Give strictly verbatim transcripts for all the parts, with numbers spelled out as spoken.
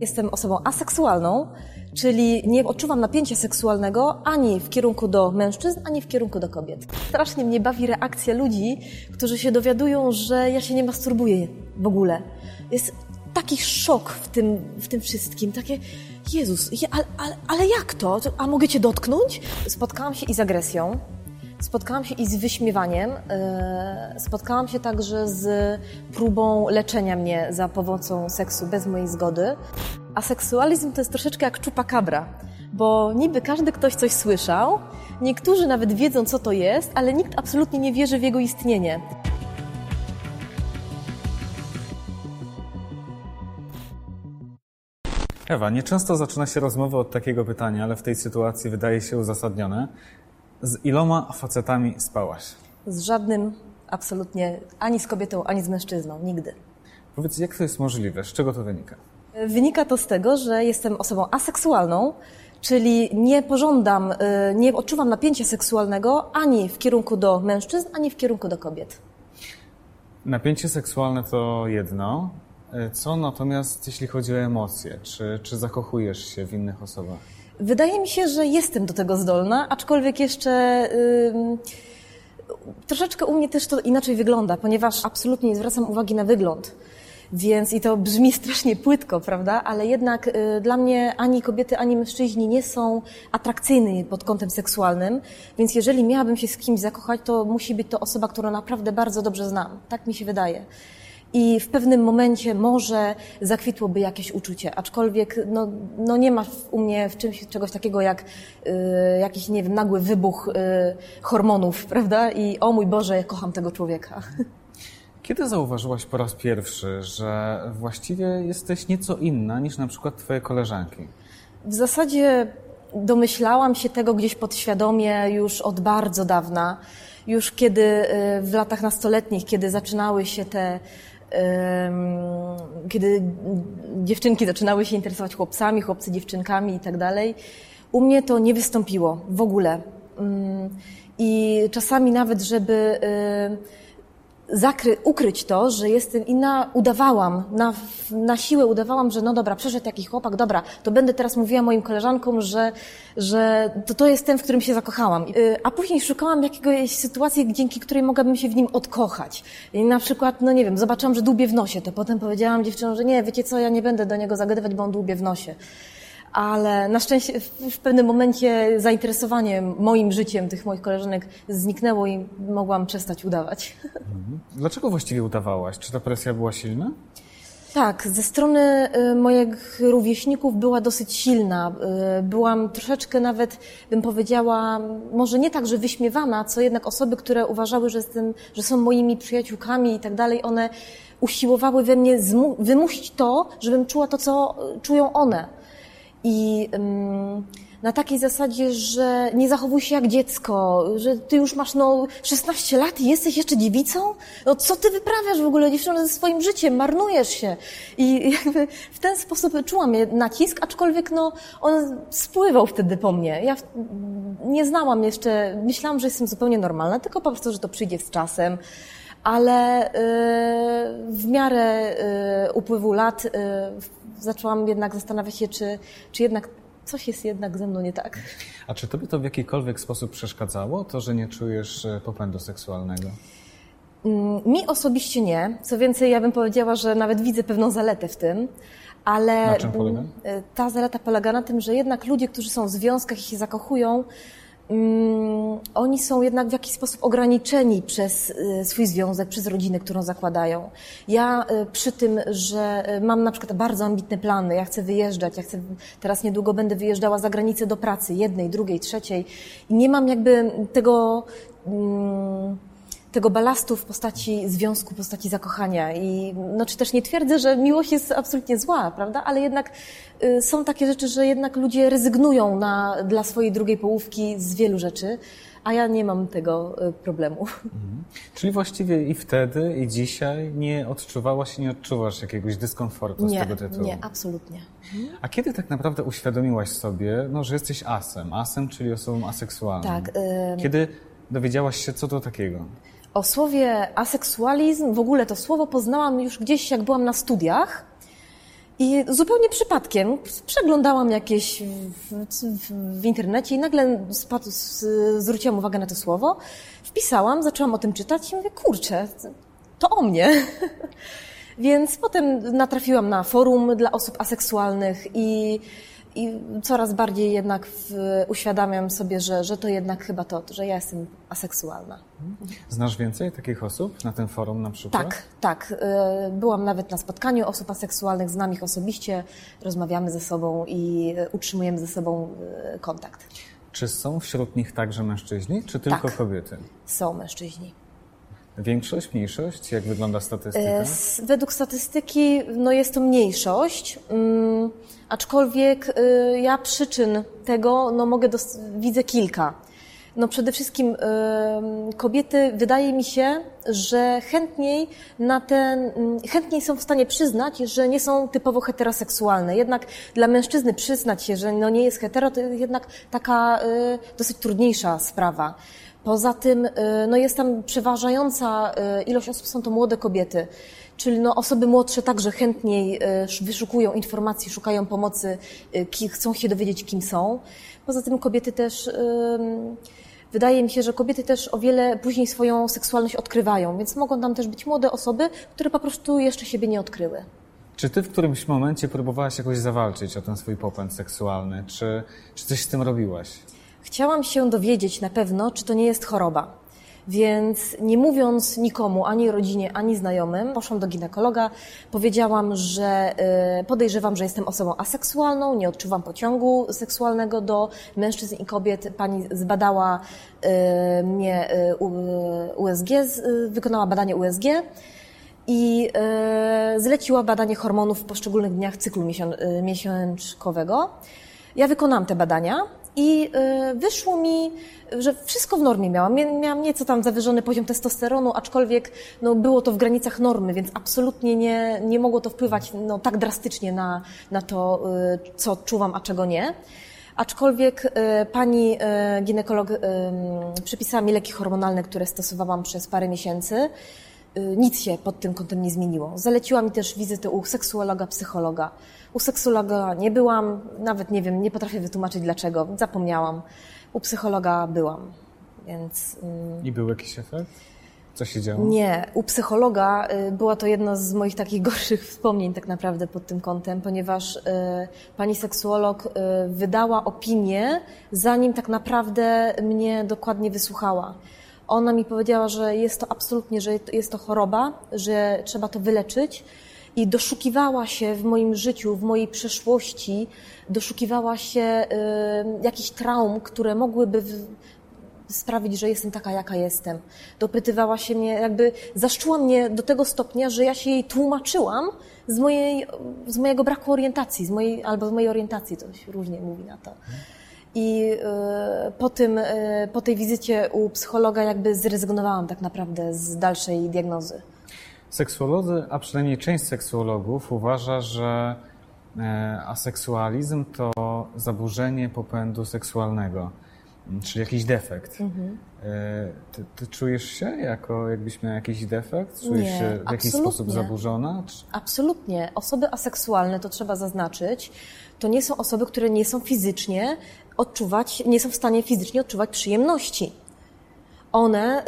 Jestem osobą aseksualną, czyli nie odczuwam napięcia seksualnego ani w kierunku do mężczyzn, ani w kierunku do kobiet. Strasznie mnie bawi reakcja ludzi, którzy się dowiadują, że ja się nie masturbuję w ogóle. Jest taki szok w tym, w tym wszystkim, takie Jezus, je, ale, ale, ale jak to? A mogę cię dotknąć? Spotkałam się i z agresją, spotkałam się i z wyśmiewaniem, yy, spotkałam się także z próbą leczenia mnie za pomocą seksu bez mojej zgody. A seksualizm to jest troszeczkę jak czupakabra, bo niby każdy ktoś coś słyszał, niektórzy nawet wiedzą, co to jest, ale nikt absolutnie nie wierzy w jego istnienie. Ewa, nieczęsto zaczyna się rozmowa od takiego pytania, ale w tej sytuacji wydaje się uzasadnione. Z iloma facetami spałaś? Z żadnym, absolutnie, ani z kobietą, ani z mężczyzną, nigdy. Powiedz, jak to jest możliwe? Z czego to wynika? Wynika to z tego, że jestem osobą aseksualną, czyli nie pożądam, nie odczuwam napięcia seksualnego ani w kierunku do mężczyzn, ani w kierunku do kobiet. Napięcie seksualne to jedno. Co natomiast, jeśli chodzi o emocje? Czy, czy zakochujesz się w innych osobach? Wydaje mi się, że jestem do tego zdolna, aczkolwiek jeszcze yy, troszeczkę u mnie też to inaczej wygląda, ponieważ absolutnie nie zwracam uwagi na wygląd. Więc i to brzmi strasznie płytko, prawda? Ale jednak y, dla mnie ani kobiety, ani mężczyźni nie są atrakcyjni pod kątem seksualnym, więc jeżeli miałabym się z kimś zakochać, to musi być to osoba, którą naprawdę bardzo dobrze znam. Tak mi się wydaje. I w pewnym momencie może zakwitłoby jakieś uczucie, aczkolwiek no, no nie ma u mnie w czymś czegoś takiego jak yy, jakiś, nie wiem, nagły wybuch yy, hormonów, prawda? I o mój Boże, ja kocham tego człowieka. Kiedy zauważyłaś po raz pierwszy, że właściwie jesteś nieco inna niż na przykład twoje koleżanki? W zasadzie domyślałam się tego gdzieś podświadomie już od bardzo dawna. Już kiedy w latach nastoletnich, kiedy zaczynały się te, kiedy dziewczynki zaczynały się interesować chłopcami, chłopcy dziewczynkami i tak dalej, u mnie to nie wystąpiło w ogóle. I czasami nawet, żeby zakry, ukryć to, że jestem inna, udawałam, na, na siłę udawałam, że no dobra, przeszedł jakiś chłopak, dobra, to będę teraz mówiła moim koleżankom, że, że to, to jest ten, w którym się zakochałam. A później szukałam jakiejś sytuacji, dzięki której mogłabym się w nim odkochać. I na przykład, no nie wiem, zobaczyłam, że dłubie w nosie, to potem powiedziałam dziewczynom, że nie, wiecie co, ja nie będę do niego zagadywać, bo on dłubie w nosie. Ale na szczęście w pewnym momencie zainteresowanie moim życiem tych moich koleżanek zniknęło i mogłam przestać udawać. Dlaczego właściwie udawałaś? Czy ta presja była silna? Tak, ze strony moich rówieśników była dosyć silna. Byłam troszeczkę nawet, bym powiedziała, może nie tak, że wyśmiewana, co jednak osoby, które uważały, że, jestem, że są moimi przyjaciółkami i tak dalej, one usiłowały we mnie zmu- wymusić to, żebym czuła to, co czują one. I um, na takiej zasadzie, że nie zachowuj się jak dziecko, że ty już masz no szesnaście lat i jesteś jeszcze dziewicą? No co ty wyprawiasz w ogóle, dziewczyno, ze swoim życiem, marnujesz się. I jakby w ten sposób czułam nacisk, aczkolwiek no on spływał wtedy po mnie. Ja w, nie znałam jeszcze, myślałam, że jestem zupełnie normalna, tylko po prostu, że to przyjdzie z czasem. Ale yy, w miarę yy, upływu lat yy, zaczęłam jednak zastanawiać się, czy, czy jednak coś jest jednak ze mną nie tak. A czy tobie to w jakikolwiek sposób przeszkadzało, to, że nie czujesz popędu seksualnego? Yy, mi osobiście nie. Co więcej, ja bym powiedziała, że nawet widzę pewną zaletę w tym. Ale na czym polega? Yy, ta zaleta polega na tym, że jednak ludzie, którzy są w związkach i się zakochują, Mm, oni są jednak w jakiś sposób ograniczeni przez y, swój związek, przez rodzinę, którą zakładają. Ja y, przy tym, że y, mam na przykład bardzo ambitne plany, ja chcę wyjeżdżać, ja chcę, teraz niedługo będę wyjeżdżała za granicę do pracy, jednej, drugiej, trzeciej i nie mam jakby tego... Mm, tego balastu w postaci związku, w postaci zakochania. I no, czy też nie twierdzę, że miłość jest absolutnie zła, prawda? Ale jednak y, są takie rzeczy, że jednak ludzie rezygnują na, dla swojej drugiej połówki z wielu rzeczy, a ja nie mam tego y, problemu. Mhm. Czyli właściwie i wtedy, i dzisiaj nie odczuwałaś i nie odczuwasz jakiegoś dyskomfortu nie, z tego tytułu? Nie, absolutnie. Mhm. A kiedy tak naprawdę uświadomiłaś sobie, no, że jesteś asem? Asem, czyli osobą aseksualną. Tak. Y... Kiedy dowiedziałaś się, co to takiego? O słowie aseksualizm, w ogóle to słowo poznałam już gdzieś, jak byłam na studiach I zupełnie przypadkiem przeglądałam jakieś w, w, w internecie i nagle spadł, zwróciłam uwagę na to słowo, wpisałam, zaczęłam o tym czytać i mówię, kurczę, to o mnie. Więc potem natrafiłam na forum dla osób aseksualnych i, i coraz bardziej jednak w, uświadamiam sobie, że, że to jednak chyba to, że ja jestem aseksualna. Znasz więcej takich osób na tym forum na przykład? Tak, tak. Byłam nawet na spotkaniu osób aseksualnych, znam ich osobiście, rozmawiamy ze sobą i utrzymujemy ze sobą kontakt. Czy są wśród nich także mężczyźni, czy tylko tak, kobiety? Są mężczyźni. Większość, mniejszość? Jak wygląda statystyka? Według statystyki no jest to mniejszość, um, aczkolwiek y, ja przyczyn tego no mogę dos- widzę kilka. No przede wszystkim y, kobiety, wydaje mi się, że chętniej, na ten, chętniej są w stanie przyznać, że nie są typowo heteroseksualne. Jednak dla mężczyzny przyznać się, że no nie jest hetero, to jednak taka y, dosyć trudniejsza sprawa. Poza tym no jest tam przeważająca ilość osób, są to młode kobiety, czyli no osoby młodsze także chętniej wyszukują informacji, szukają pomocy, chcą się dowiedzieć, kim są. Poza tym kobiety też, wydaje mi się, że kobiety też o wiele później swoją seksualność odkrywają, więc mogą tam też być młode osoby, które po prostu jeszcze siebie nie odkryły. Czy ty w którymś momencie próbowałaś jakoś zawalczyć o ten swój popęd seksualny, czy, czy coś z tym robiłaś? Chciałam się dowiedzieć na pewno, czy to nie jest choroba, więc nie mówiąc nikomu, ani rodzinie, ani znajomym, poszłam do ginekologa, powiedziałam, że podejrzewam, że jestem osobą aseksualną, nie odczuwam pociągu seksualnego do mężczyzn i kobiet. Pani zbadała mnie U S G, wykonała badanie U S G i zleciła badanie hormonów w poszczególnych dniach cyklu miesiączkowego. Ja wykonałam te badania. I wyszło mi, że wszystko w normie miałam. Miałam nieco tam zawyżony poziom testosteronu, aczkolwiek no, było to w granicach normy, więc absolutnie nie, nie mogło to wpływać no, tak drastycznie na, na to, co odczuwam, a czego nie. Aczkolwiek pani ginekolog przepisała mi leki hormonalne, które stosowałam przez parę miesięcy. Nic się pod tym kątem nie zmieniło. Zaleciła mi też wizytę u seksuologa, psychologa. U seksuologa nie byłam, nawet nie wiem, nie potrafię wytłumaczyć dlaczego, zapomniałam. U psychologa byłam, więc... I był jakiś efekt? Co się działo? Nie, u psychologa była to jedno z moich takich gorszych wspomnień tak naprawdę pod tym kątem, ponieważ pani seksuolog wydała opinię, zanim tak naprawdę mnie dokładnie wysłuchała. Ona mi powiedziała, że jest to absolutnie, że jest to choroba, że trzeba to wyleczyć i doszukiwała się w moim życiu, w mojej przeszłości, doszukiwała się y, jakichś traum, które mogłyby w, sprawić, że jestem taka, jaka jestem. Dopytywała się mnie, jakby zaszczuła mnie do tego stopnia, że ja się jej tłumaczyłam z, mojej, z mojego braku orientacji, z mojej, albo z mojej orientacji, to się różnie mówi na to. I po tym, po tej wizycie u psychologa jakby zrezygnowałam tak naprawdę z dalszej diagnozy. Seksuolodzy, a przynajmniej część seksuologów uważa, że aseksualizm to zaburzenie popędu seksualnego, czyli jakiś defekt. Mhm. Ty, ty czujesz się jako jakbyś miała jakiś defekt? Czujesz Nie, się w jakiś sposób zaburzona? Absolutnie. Osoby aseksualne, to trzeba zaznaczyć, to nie są osoby, które nie są fizycznie odczuwać, nie są w stanie fizycznie odczuwać przyjemności. One,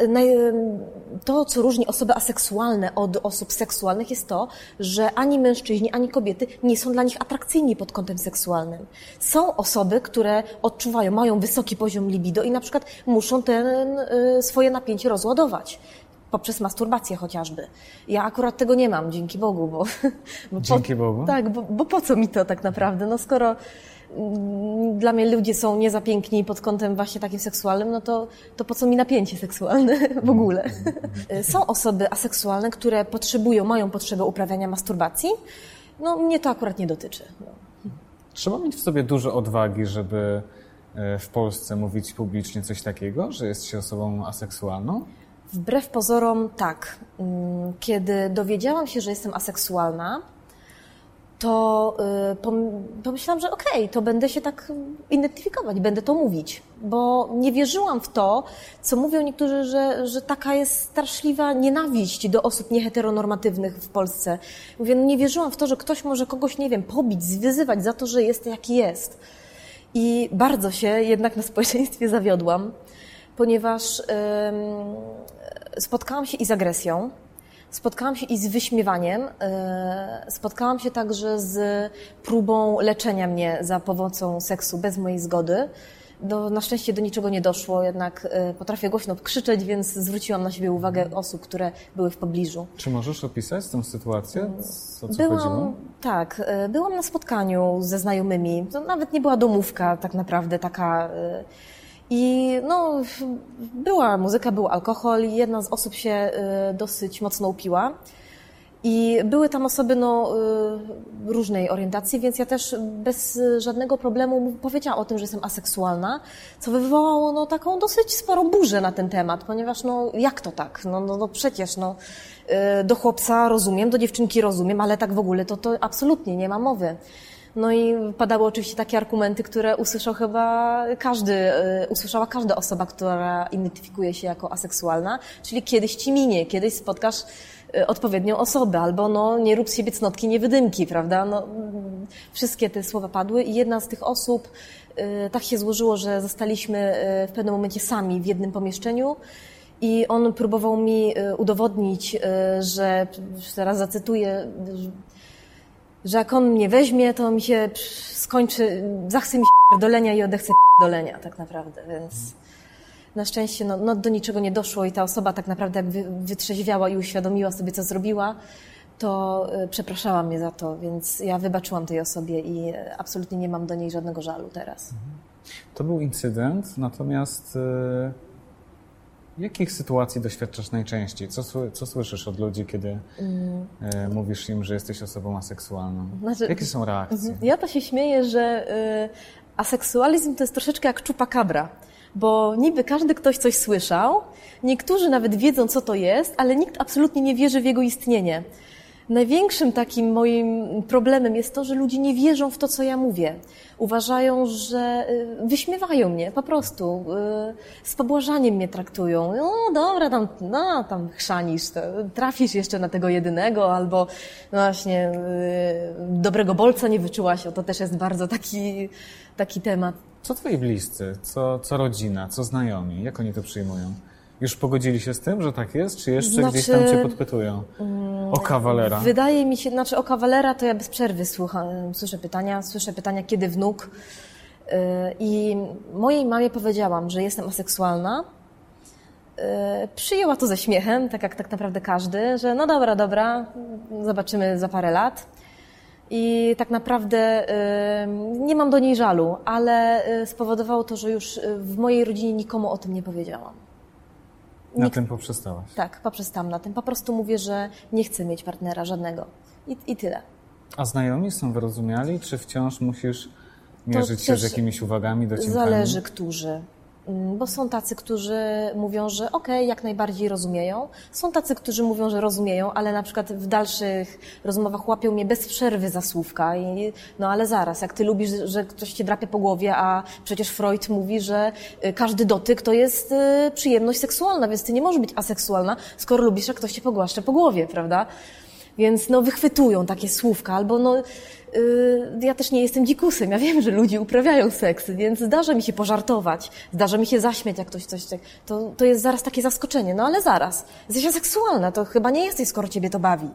to co różni osoby aseksualne od osób seksualnych jest to, że ani mężczyźni, ani kobiety nie są dla nich atrakcyjni pod kątem seksualnym. Są osoby, które odczuwają, mają wysoki poziom libido i na przykład muszą ten, swoje napięcie rozładować. Poprzez masturbację chociażby. Ja akurat tego nie mam, dzięki Bogu. Bo, bo dzięki po, Bogu? Tak, bo, bo po co mi to tak naprawdę? No skoro mm, dla mnie ludzie są nie za piękni pod kątem właśnie takim seksualnym, no to, to po co mi napięcie seksualne w ogóle? Są osoby aseksualne, które potrzebują, mają potrzebę uprawiania masturbacji. No mnie to akurat nie dotyczy. No. Trzeba mieć w sobie dużo odwagi, żeby w Polsce mówić publicznie coś takiego, że jest się osobą aseksualną? Wbrew pozorom tak. Kiedy dowiedziałam się, że jestem aseksualna, to pomyślałam, że okej, okay, to będę się tak identyfikować, będę to mówić. Bo nie wierzyłam w to, co mówią niektórzy, że, że taka jest straszliwa nienawiść do osób nieheteronormatywnych w Polsce. Mówię, no nie wierzyłam w to, że ktoś może kogoś, nie wiem, pobić, zwyzywać za to, że jest jaki jest. I bardzo się jednak na społeczeństwie zawiodłam, ponieważ ym, spotkałam się i z agresją, spotkałam się i z wyśmiewaniem, yy, spotkałam się także z próbą leczenia mnie za pomocą seksu bez mojej zgody. No, na szczęście do niczego nie doszło, jednak yy, potrafię głośno krzyczeć, więc zwróciłam na siebie uwagę osób, które były w pobliżu. Czy możesz opisać tę sytuację? Co, co byłam, chodziło? Tak, yy, byłam na spotkaniu ze znajomymi, to nawet nie była domówka tak naprawdę taka... Yy, I no, była muzyka, był alkohol i jedna z osób się y, dosyć mocno upiła. I były tam osoby no, y, różnej orientacji, więc ja też bez żadnego problemu powiedziałam o tym, że jestem aseksualna, co wywołało no, taką dosyć sporą burzę na ten temat, ponieważ no, jak to tak? No, no, no przecież no, y, do chłopca rozumiem, do dziewczynki rozumiem, ale tak w ogóle to, to absolutnie nie ma mowy. No i padały oczywiście takie argumenty, które usłyszał chyba każdy, usłyszała każda osoba, która identyfikuje się jako aseksualna, czyli kiedyś ci minie, kiedyś spotkasz odpowiednią osobę, albo no nie rób z siebie cnotki, nie wydymki, prawda? No, wszystkie te słowa padły i jedna z tych osób, tak się złożyło, że zostaliśmy w pewnym momencie sami w jednym pomieszczeniu i on próbował mi udowodnić, że, teraz zacytuję, że jak on mnie weźmie, to mi się skończy, zachce mi pierdolenia i odechce pierdolenia tak naprawdę, więc na szczęście no, no do niczego nie doszło i ta osoba tak naprawdę jak wytrzeźwiała i uświadomiła sobie, co zrobiła, to przepraszała mnie za to, więc ja wybaczyłam tej osobie i absolutnie nie mam do niej żadnego żalu teraz. To był incydent, natomiast jakich sytuacji doświadczasz najczęściej? Co, co słyszysz od ludzi, kiedy mm. y, mówisz im, że jesteś osobą aseksualną? Znaczy, jakie są reakcje? Ja to się śmieję, że y, aseksualizm to jest troszeczkę jak chupa cabra, bo niby każdy ktoś coś słyszał, niektórzy nawet wiedzą, co to jest, ale nikt absolutnie nie wierzy w jego istnienie. Największym takim moim problemem jest to, że ludzie nie wierzą w to, co ja mówię. Uważają, że wyśmiewają mnie po prostu, z pobłażaniem mnie traktują. No dobra, tam, no, tam chrzanisz, trafisz jeszcze na tego jedynego albo no właśnie dobrego bolca nie wyczułaś. O, to też jest bardzo taki, taki temat. Co twoi bliscy, co, co rodzina, co znajomi, jak oni to przyjmują? Już pogodzili się z tym, że tak jest? Czy jeszcze znaczy, gdzieś tam cię podpytują? O kawalera. Wydaje mi się, znaczy o kawalera to ja bez przerwy słucham, słyszę pytania, słyszę pytania kiedy wnuk. I mojej mamie powiedziałam, że jestem aseksualna. Przyjęła to ze śmiechem, tak jak tak naprawdę każdy, że no dobra, dobra, zobaczymy za parę lat. I tak naprawdę nie mam do niej żalu, ale spowodowało to, że już w mojej rodzinie nikomu o tym nie powiedziałam. Na Nikt... tym poprzestałaś? Tak, poprzestałam na tym. Po prostu mówię, że nie chcę mieć partnera żadnego. I, i tyle. A znajomi są wyrozumiali, czy wciąż musisz mierzyć to się z jakimiś uwagami, docinkami? Zależy, którzy. Bo są tacy, którzy mówią, że okej, okay, jak najbardziej rozumieją. Są tacy, którzy mówią, że rozumieją, ale na przykład w dalszych rozmowach łapią mnie bez przerwy za słówka. I, no ale zaraz, jak ty lubisz, że ktoś cię drapie po głowie, a przecież Freud mówi, że każdy dotyk to jest przyjemność seksualna, więc ty nie możesz być aseksualna, skoro lubisz, jak ktoś cię pogłaszcze po głowie, prawda? Więc no wychwytują takie słówka, albo no yy, ja też nie jestem dzikusem, ja wiem, że ludzie uprawiają seks, więc zdarza mi się pożartować, zdarza mi się zaśmiać, jak ktoś coś tak, to, to jest zaraz takie zaskoczenie, no ale zaraz, jesteś aseksualna, to chyba nie jesteś, skoro ciebie to bawi.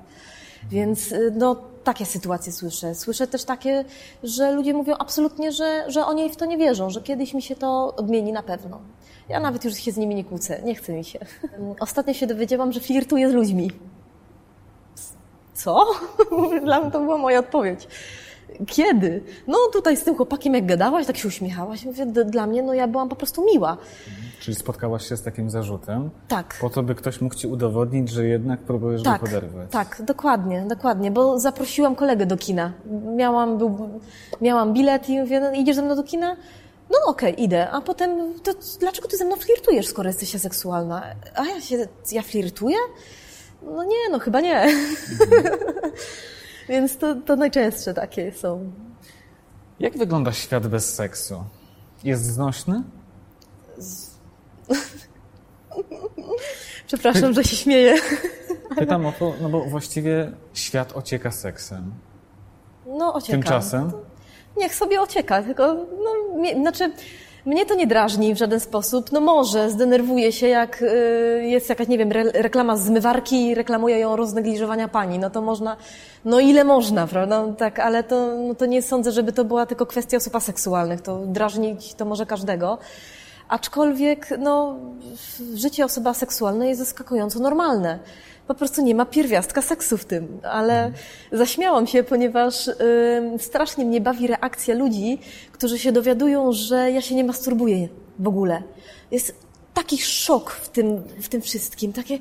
Więc yy, no takie sytuacje słyszę. Słyszę też takie, że ludzie mówią absolutnie, że, że oni w to nie wierzą, że kiedyś mi się to odmieni na pewno. Ja nawet już się z nimi nie kłócę, nie chce mi się. Ostatnio się dowiedziałam, że flirtuję z ludźmi. Co? Dla mnie to była moja odpowiedź. Kiedy? No tutaj z tym chłopakiem jak gadałaś, tak się uśmiechałaś. Mówię, dla mnie, no ja byłam po prostu miła. Czyli spotkałaś się z takim zarzutem? Tak. Po to, by ktoś mógł ci udowodnić, że jednak próbujesz tak, go poderwać. Tak, dokładnie, dokładnie, bo zaprosiłam kolegę do kina. Miałam, był, miałam bilet i mówię, no, idziesz ze mną do kina? No okej, okay, idę, a potem, to dlaczego ty ze mną flirtujesz, skoro jesteś aseksualna? A ja się, ja flirtuję? No nie, no chyba nie. Mhm. Więc to, to najczęstsze takie są. Jak wygląda świat bez seksu? Jest znośny? Z... Przepraszam, Py... że się śmieję. Pytam o to, no bo właściwie świat ocieka seksem. No ocieka. Tymczasem? Niech sobie ocieka, tylko no, mnie, znaczy mnie to nie drażni w żaden sposób. No może zdenerwuję się, jak y, jest jakaś, nie wiem, re, reklama z zmywarki i reklamuje ją roznegliżowania pani. No to można, no ile można, prawda? No, tak, ale to, no, to nie sądzę, żeby to była tylko kwestia osób aseksualnych. To drażnić to może każdego. Aczkolwiek no, życie osoby aseksualnej jest zaskakująco normalne. Po prostu nie ma pierwiastka seksu w tym. Ale zaśmiałam się, ponieważ y, strasznie mnie bawi reakcja ludzi, którzy się dowiadują, że ja się nie masturbuję w ogóle. Jest taki szok w tym, w tym wszystkim. Takie,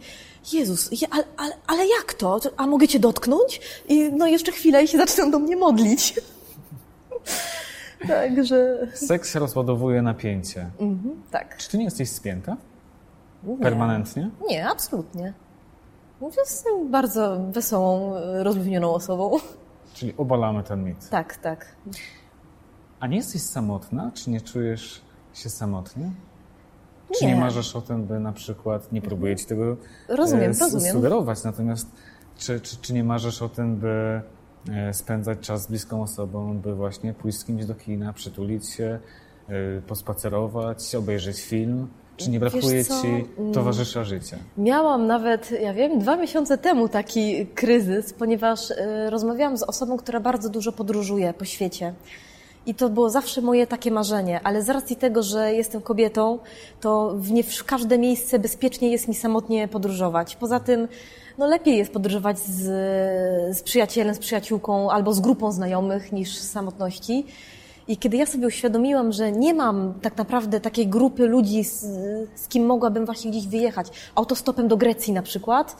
Jezus, ja, ale, ale, ale jak to? A mogę cię dotknąć? I no jeszcze chwilę i się zaczną do mnie modlić. Także... Seks rozładowuje napięcie. Mhm, tak. Czy ty nie jesteś spięta? Nie. Permanentnie? Nie, absolutnie. Jestem bardzo wesołą, rozluźnioną osobą. Czyli obalamy ten mit. Tak, tak. A nie jesteś samotna? Czy nie czujesz się samotnie? Nie. Czy nie marzysz o tym, by na przykład, nie próbuję ci tego rozumiem, s- rozumiem. sugerować, natomiast czy, czy, czy nie marzysz o tym, by spędzać czas z bliską osobą, by właśnie pójść z kimś do kina, przytulić się, pospacerować, obejrzeć film? Czy nie brakuje ci towarzysza życia? Miałam nawet, ja wiem, dwa miesiące temu taki kryzys, ponieważ y, rozmawiałam z osobą, która bardzo dużo podróżuje po świecie. I to było zawsze moje takie marzenie, ale z racji tego, że jestem kobietą, to w nie w każde miejsce bezpiecznie jest mi samotnie podróżować. Poza tym no lepiej jest podróżować z, z przyjacielem, z przyjaciółką albo z grupą znajomych niż z samotności. I kiedy ja sobie uświadomiłam, że nie mam tak naprawdę takiej grupy ludzi, z, z kim mogłabym właśnie gdzieś wyjechać, autostopem do Grecji na przykład,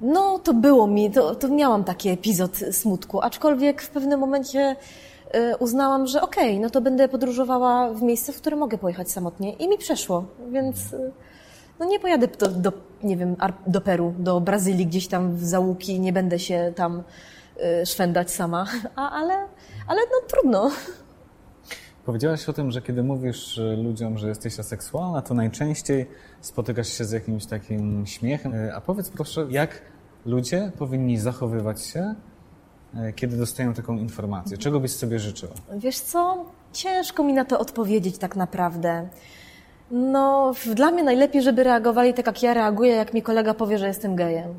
no to było mi, to, to miałam taki epizod smutku. Aczkolwiek w pewnym momencie y, uznałam, że okej, okay, no to będę podróżowała w miejsce, w które mogę pojechać samotnie. I mi przeszło, więc y, no nie pojadę do, do, nie wiem, do Peru, do Brazylii, gdzieś tam w załuki, nie będę się tam y, szwendać sama, A, ale, ale no trudno. Powiedziałaś o tym, że kiedy mówisz ludziom, że jesteś aseksualna, to najczęściej spotykasz się z jakimś takim śmiechem. A powiedz proszę, jak ludzie powinni zachowywać się, kiedy dostają taką informację? Czego byś sobie życzyła? Wiesz co? Ciężko mi na to odpowiedzieć tak naprawdę. No, dla mnie najlepiej, żeby reagowali tak, jak ja reaguję, jak mi kolega powie, że jestem gejem.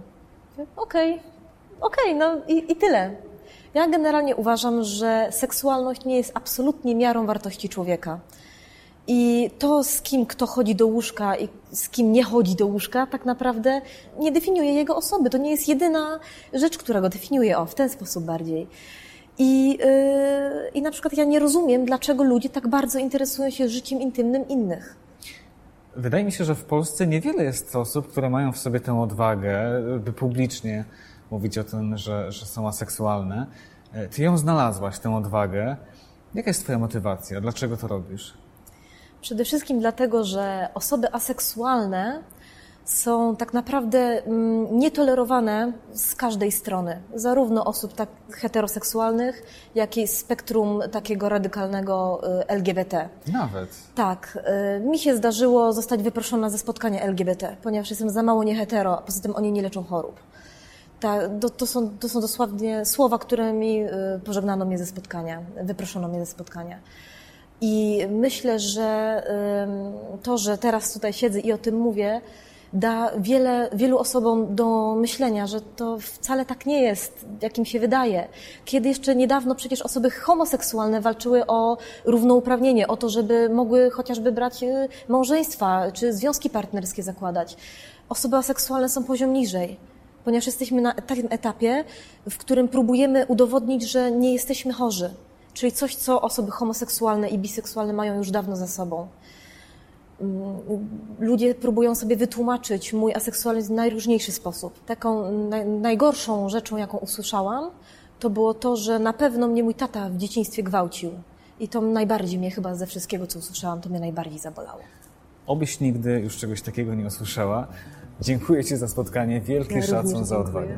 Okej, okej, no i, i tyle. Ja generalnie uważam, że seksualność nie jest absolutnie miarą wartości człowieka. I to, z kim kto chodzi do łóżka i z kim nie chodzi do łóżka, tak naprawdę nie definiuje jego osoby. To nie jest jedyna rzecz, która go definiuje. O, w ten sposób bardziej. I, yy, i na przykład ja nie rozumiem, dlaczego ludzie tak bardzo interesują się życiem intymnym innych. Wydaje mi się, że w Polsce niewiele jest osób, które mają w sobie tę odwagę, by publicznie mówić o tym, że, że są aseksualne. Ty ją znalazłaś, tę odwagę. Jaka jest twoja motywacja? Dlaczego to robisz? Przede wszystkim dlatego, że osoby aseksualne są tak naprawdę nietolerowane z każdej strony. Zarówno osób tak heteroseksualnych, jak i spektrum takiego radykalnego L G B T. Nawet? Tak. Mi się zdarzyło zostać wyproszona ze spotkania L G B T, ponieważ jestem za mało niehetero, a poza tym oni nie leczą chorób. Ta, to, to, są, to są dosłownie słowa, którymi yy, pożegnano mnie ze spotkania, wyproszono mnie ze spotkania. I myślę, że yy, to, że teraz tutaj siedzę i o tym mówię, da wiele, wielu osobom do myślenia, że to wcale tak nie jest, jak im się wydaje. Kiedy jeszcze niedawno przecież osoby homoseksualne walczyły o równouprawnienie, o to, żeby mogły chociażby brać yy, małżeństwa czy związki partnerskie zakładać. Osoby aseksualne są poziom niżej. Ponieważ jesteśmy na takim etapie, w którym próbujemy udowodnić, że nie jesteśmy chorzy. Czyli coś, co osoby homoseksualne i biseksualne mają już dawno za sobą. Ludzie próbują sobie wytłumaczyć mój aseksualizm w najróżniejszy sposób. Taką naj, najgorszą rzeczą, jaką usłyszałam, to było to, że na pewno mnie mój tata w dzieciństwie gwałcił. I to najbardziej mnie chyba ze wszystkiego, co usłyszałam, to mnie najbardziej zabolało. Obyś nigdy już czegoś takiego nie usłyszała. Dziękuję ci za spotkanie. Wielki ja szacun za odwagę.